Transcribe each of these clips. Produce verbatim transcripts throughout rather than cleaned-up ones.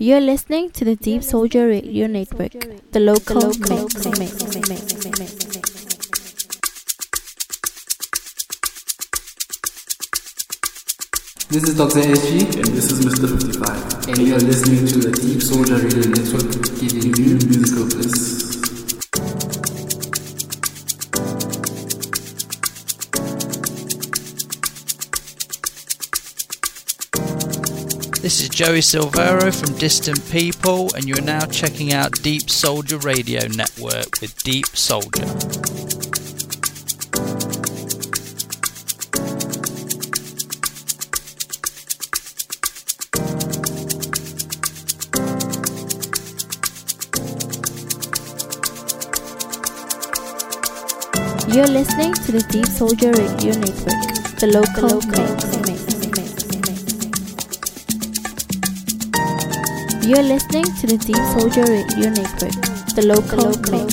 You're listening to the Deep Soulja Radio Network, the local mix. This is Doctor H G and this is Mister fifty-five, and you are listening to the Deep Soulja Radio Network, giving you musical bliss. This is Joey Silvero from Distant People, and you're now checking out Deep Soulja Radio Network with Deep Soulja. You're listening to the Deep Soulja Radio Network, the local, local mix. You're listening to the Deep Soulja Radio Network, the local, local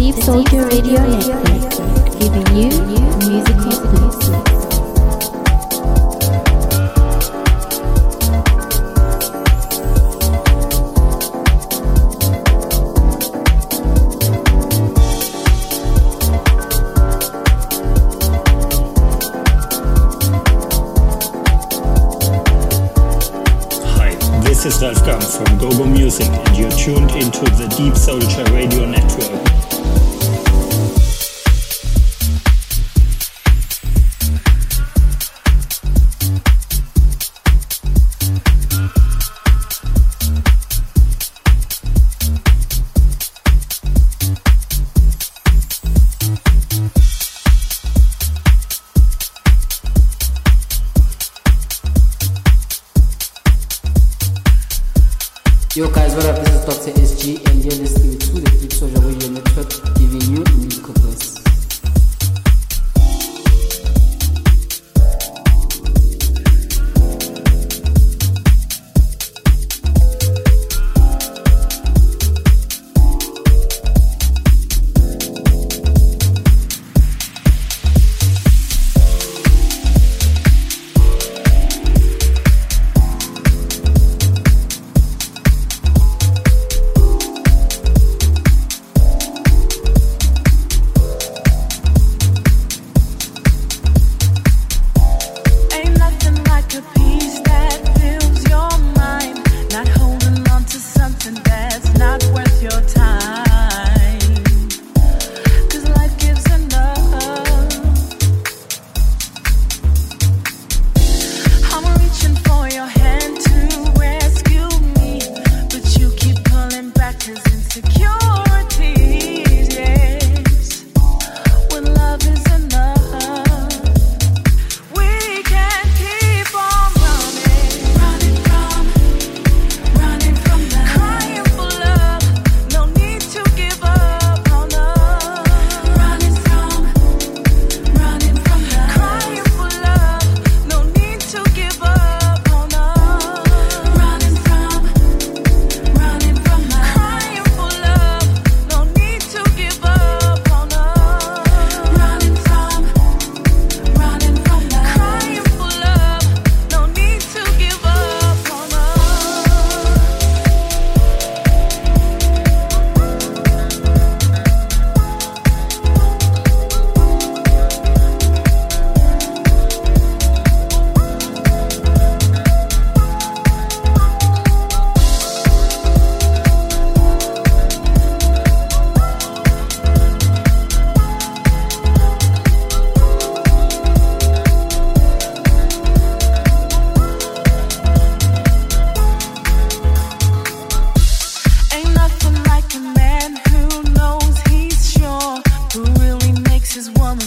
Deep Soulja Radio Network, giving you musical bliss. This is Ralf Kampf from GoGo Music, and you're tuned into the Deep Soulja Radio Network. Yo guys, what up? This is Doctor H G, and you're listening to the Deep Soulja Radio Network, giving you musical bliss. Run.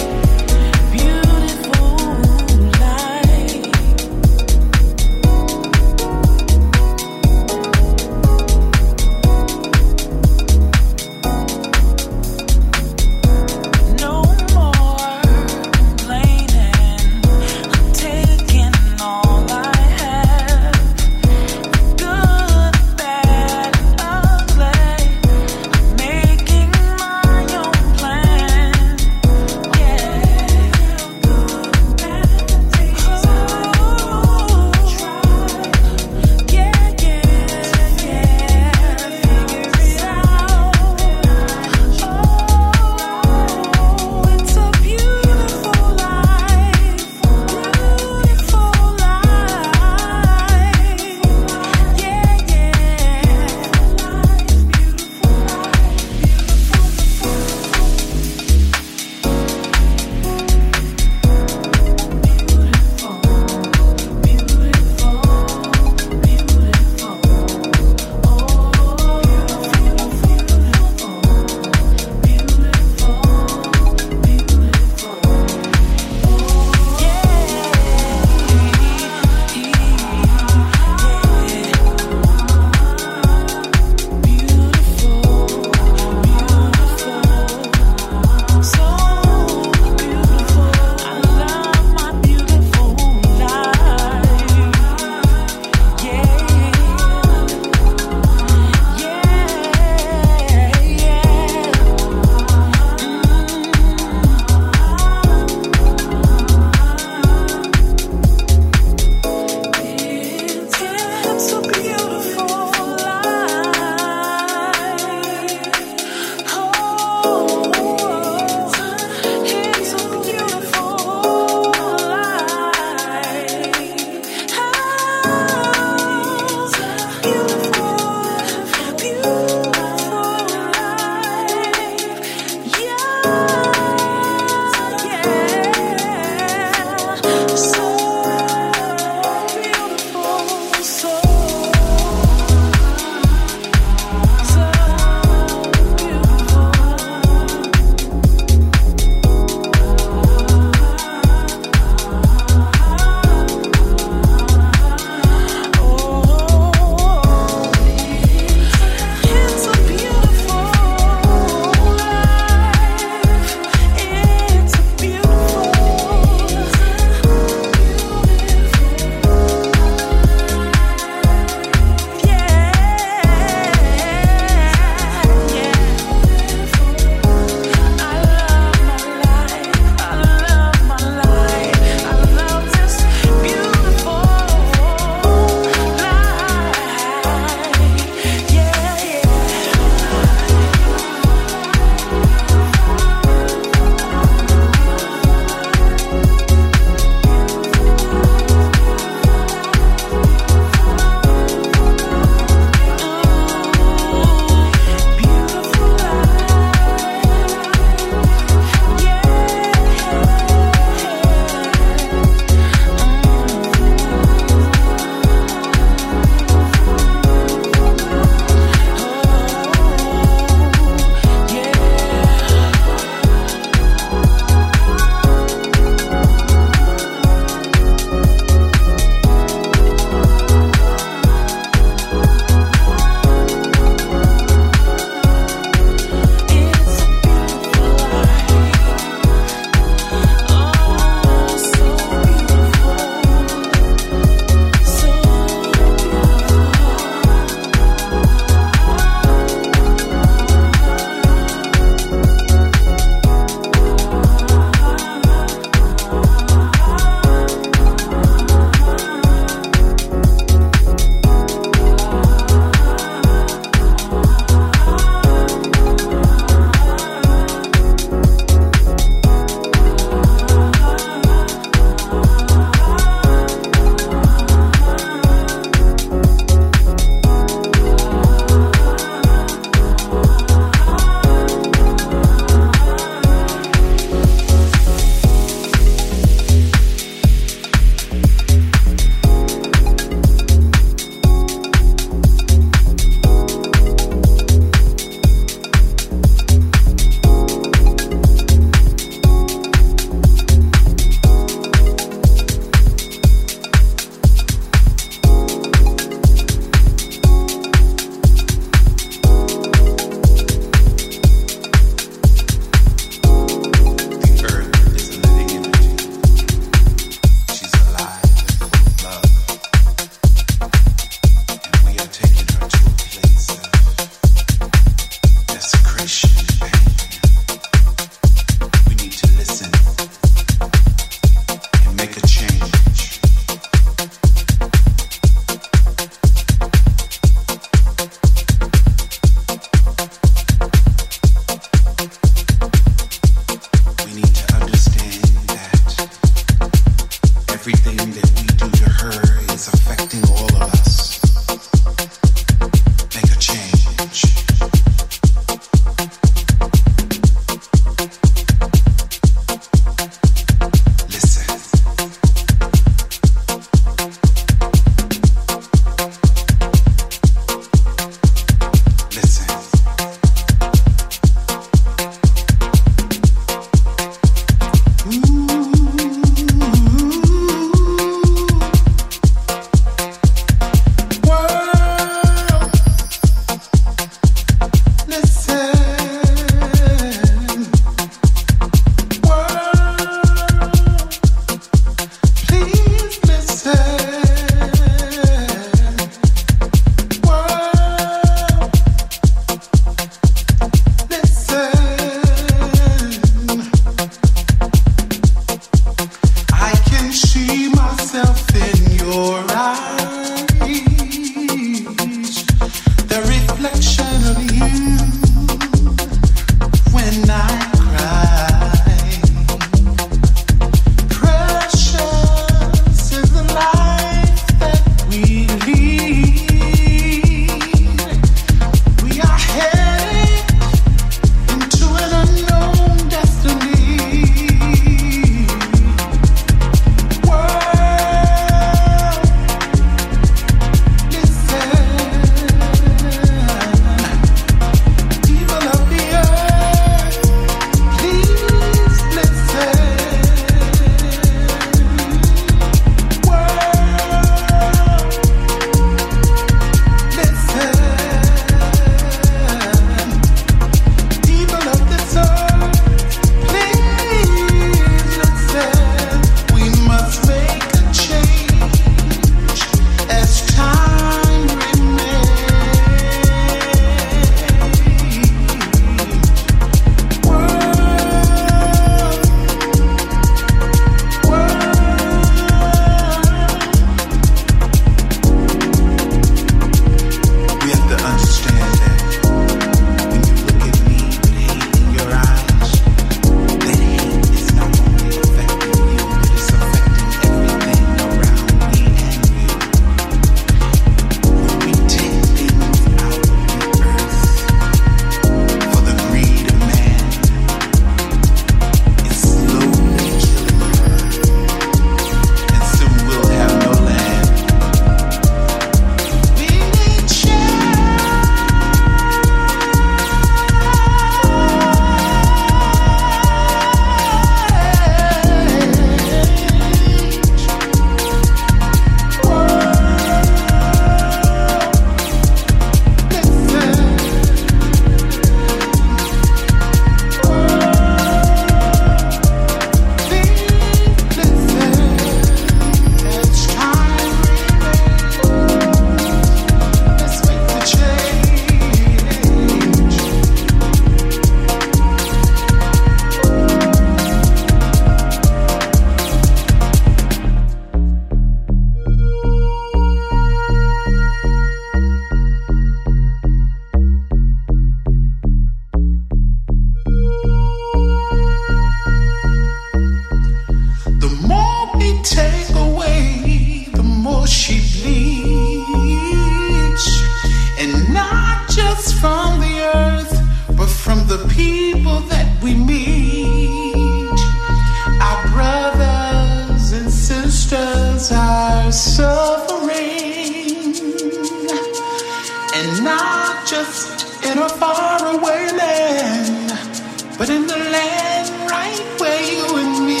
faraway land, but in the land right where you and me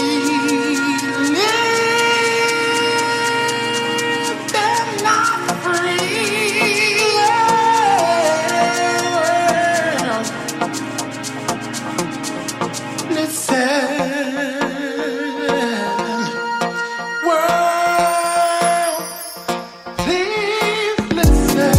live, they're not free. Listen, world, please listen.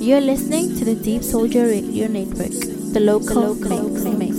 You're listening to the Deep Soulja Radio Network, the local mix.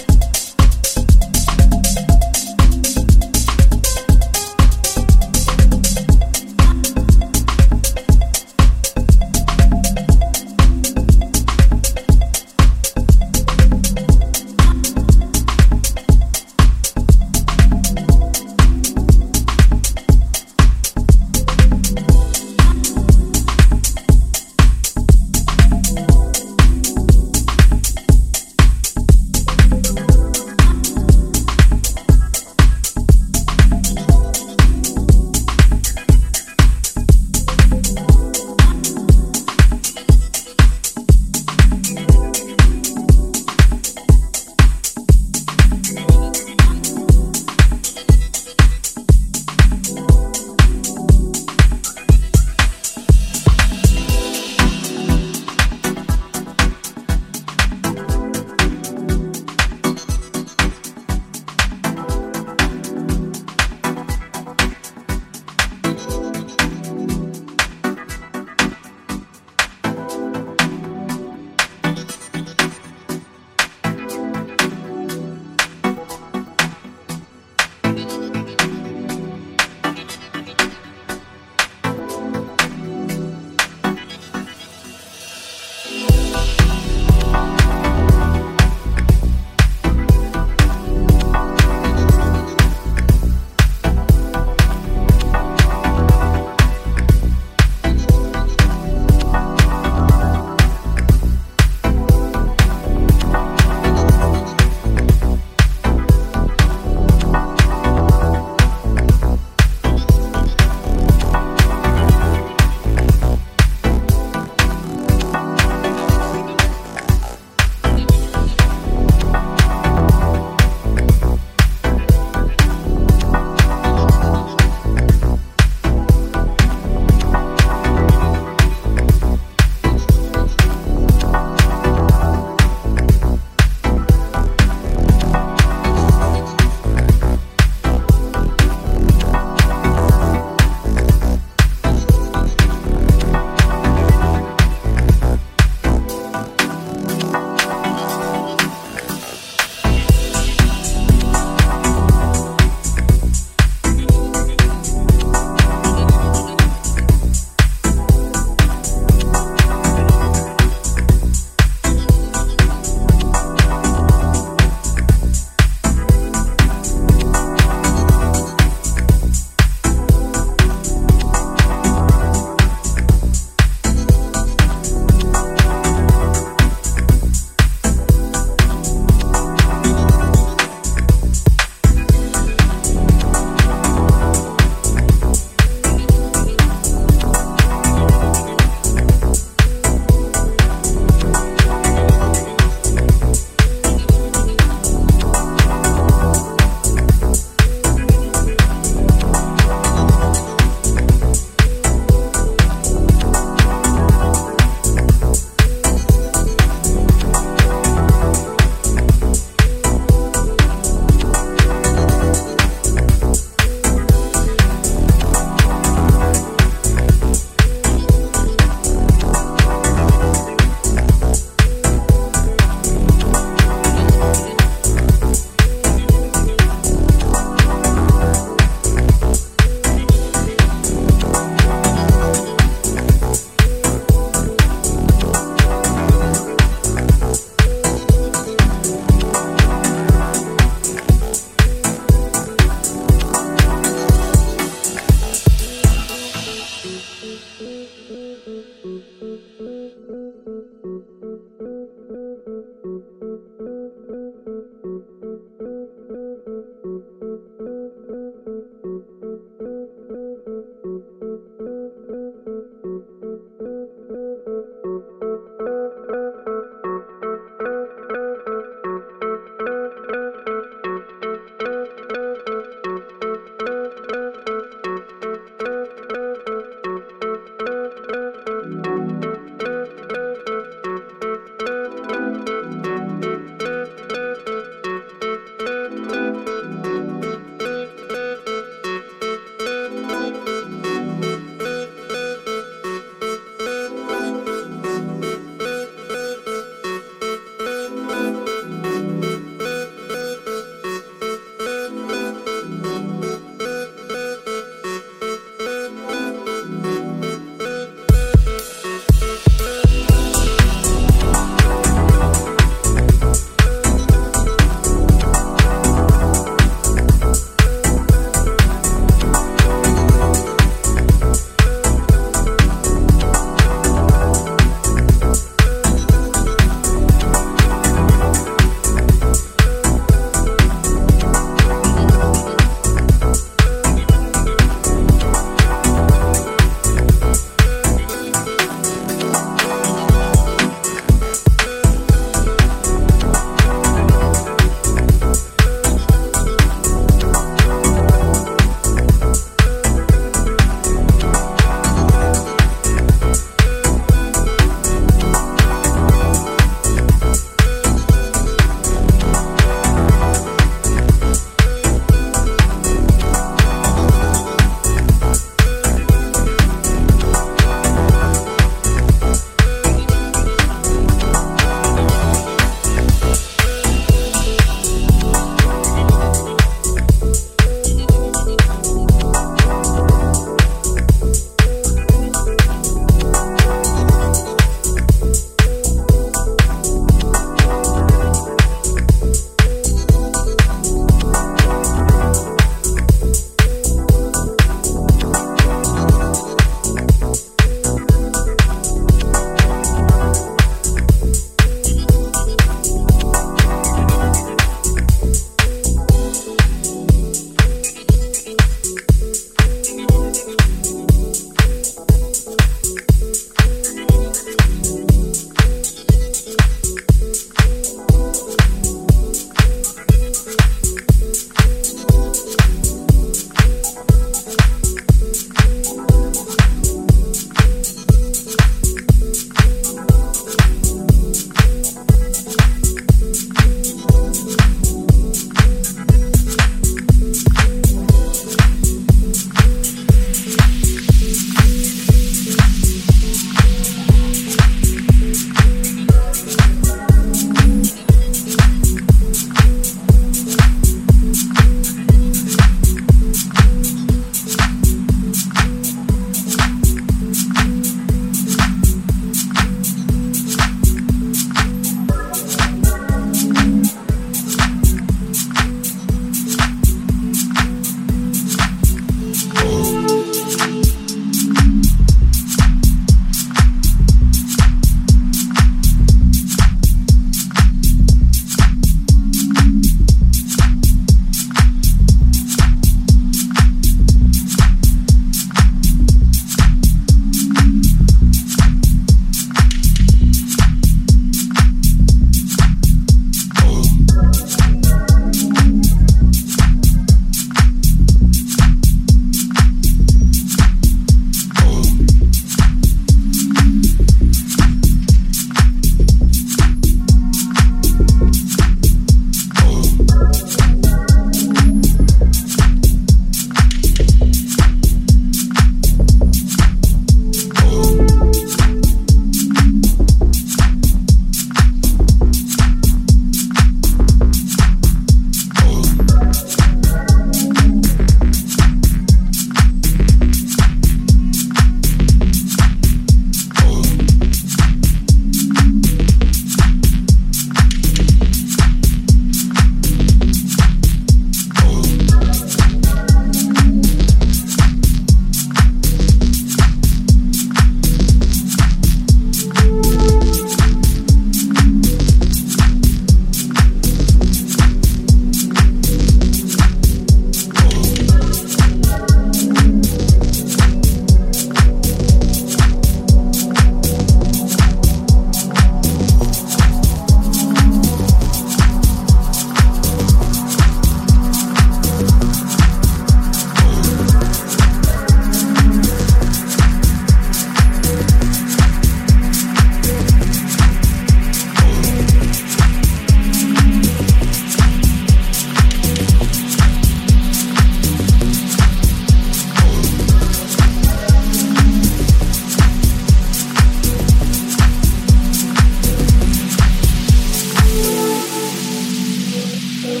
The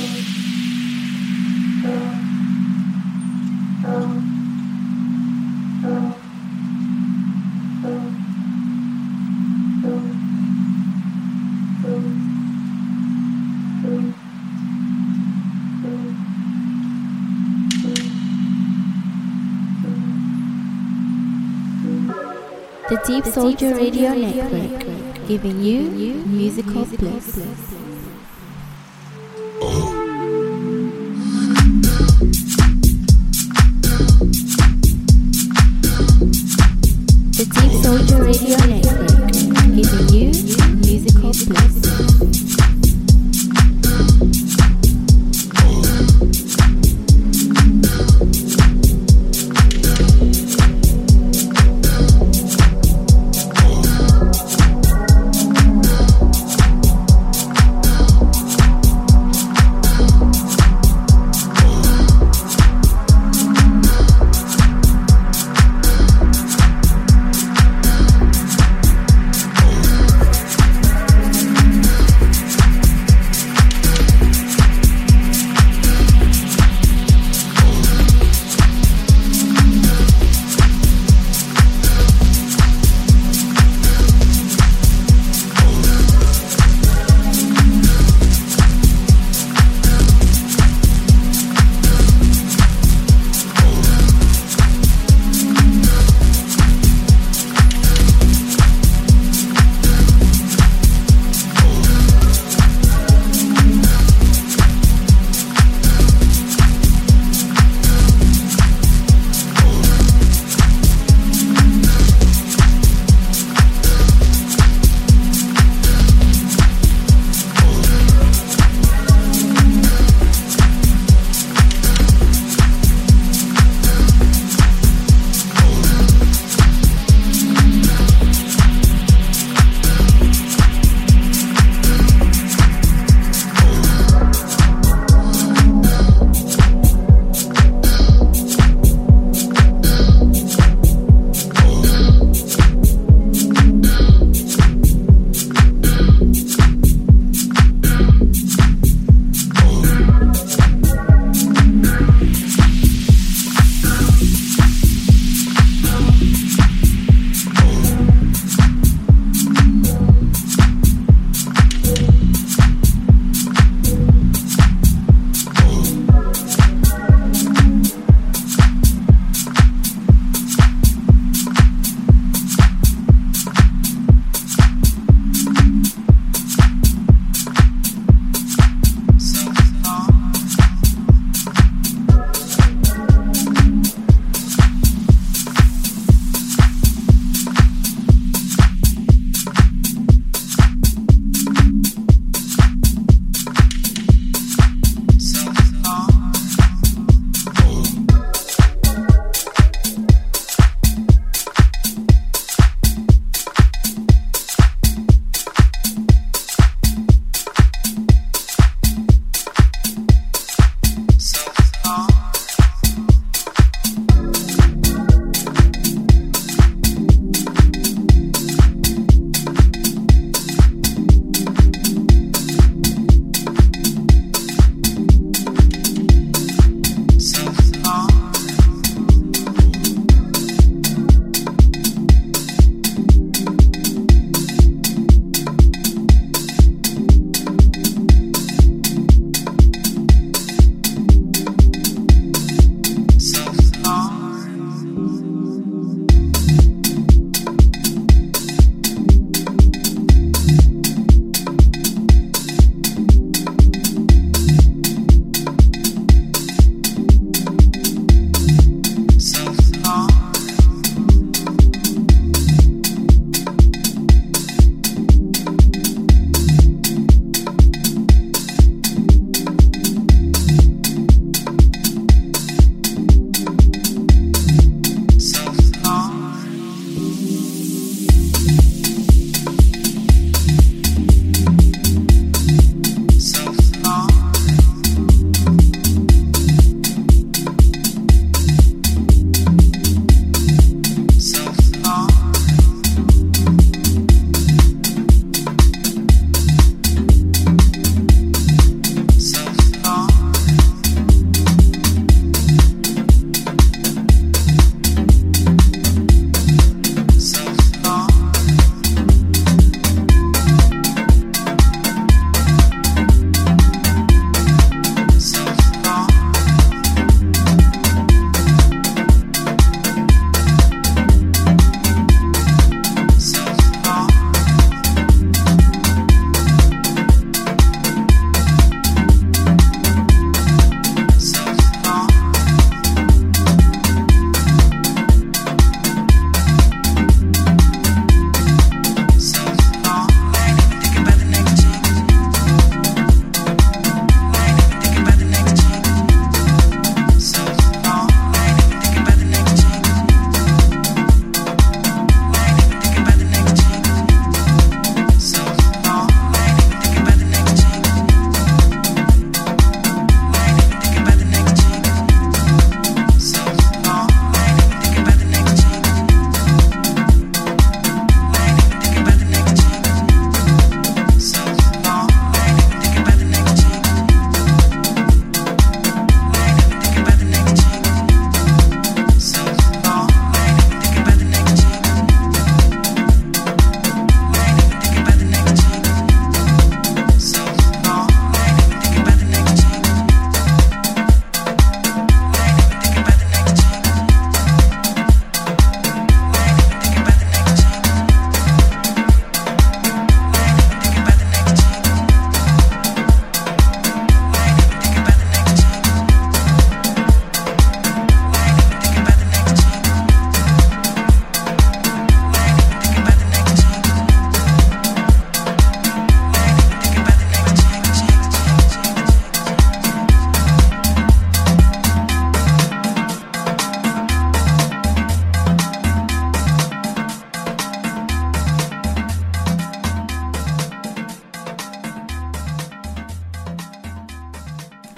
Deep Soulja Radio Network, giving you musical bliss. The Deep Soulja Radio Network, giving you musical bliss.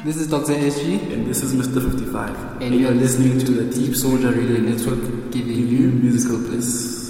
This is Doctor H G. And this is Mister fifty-five. And, and you are listening to the Deep Soulja Radio Network, giving you musical bliss.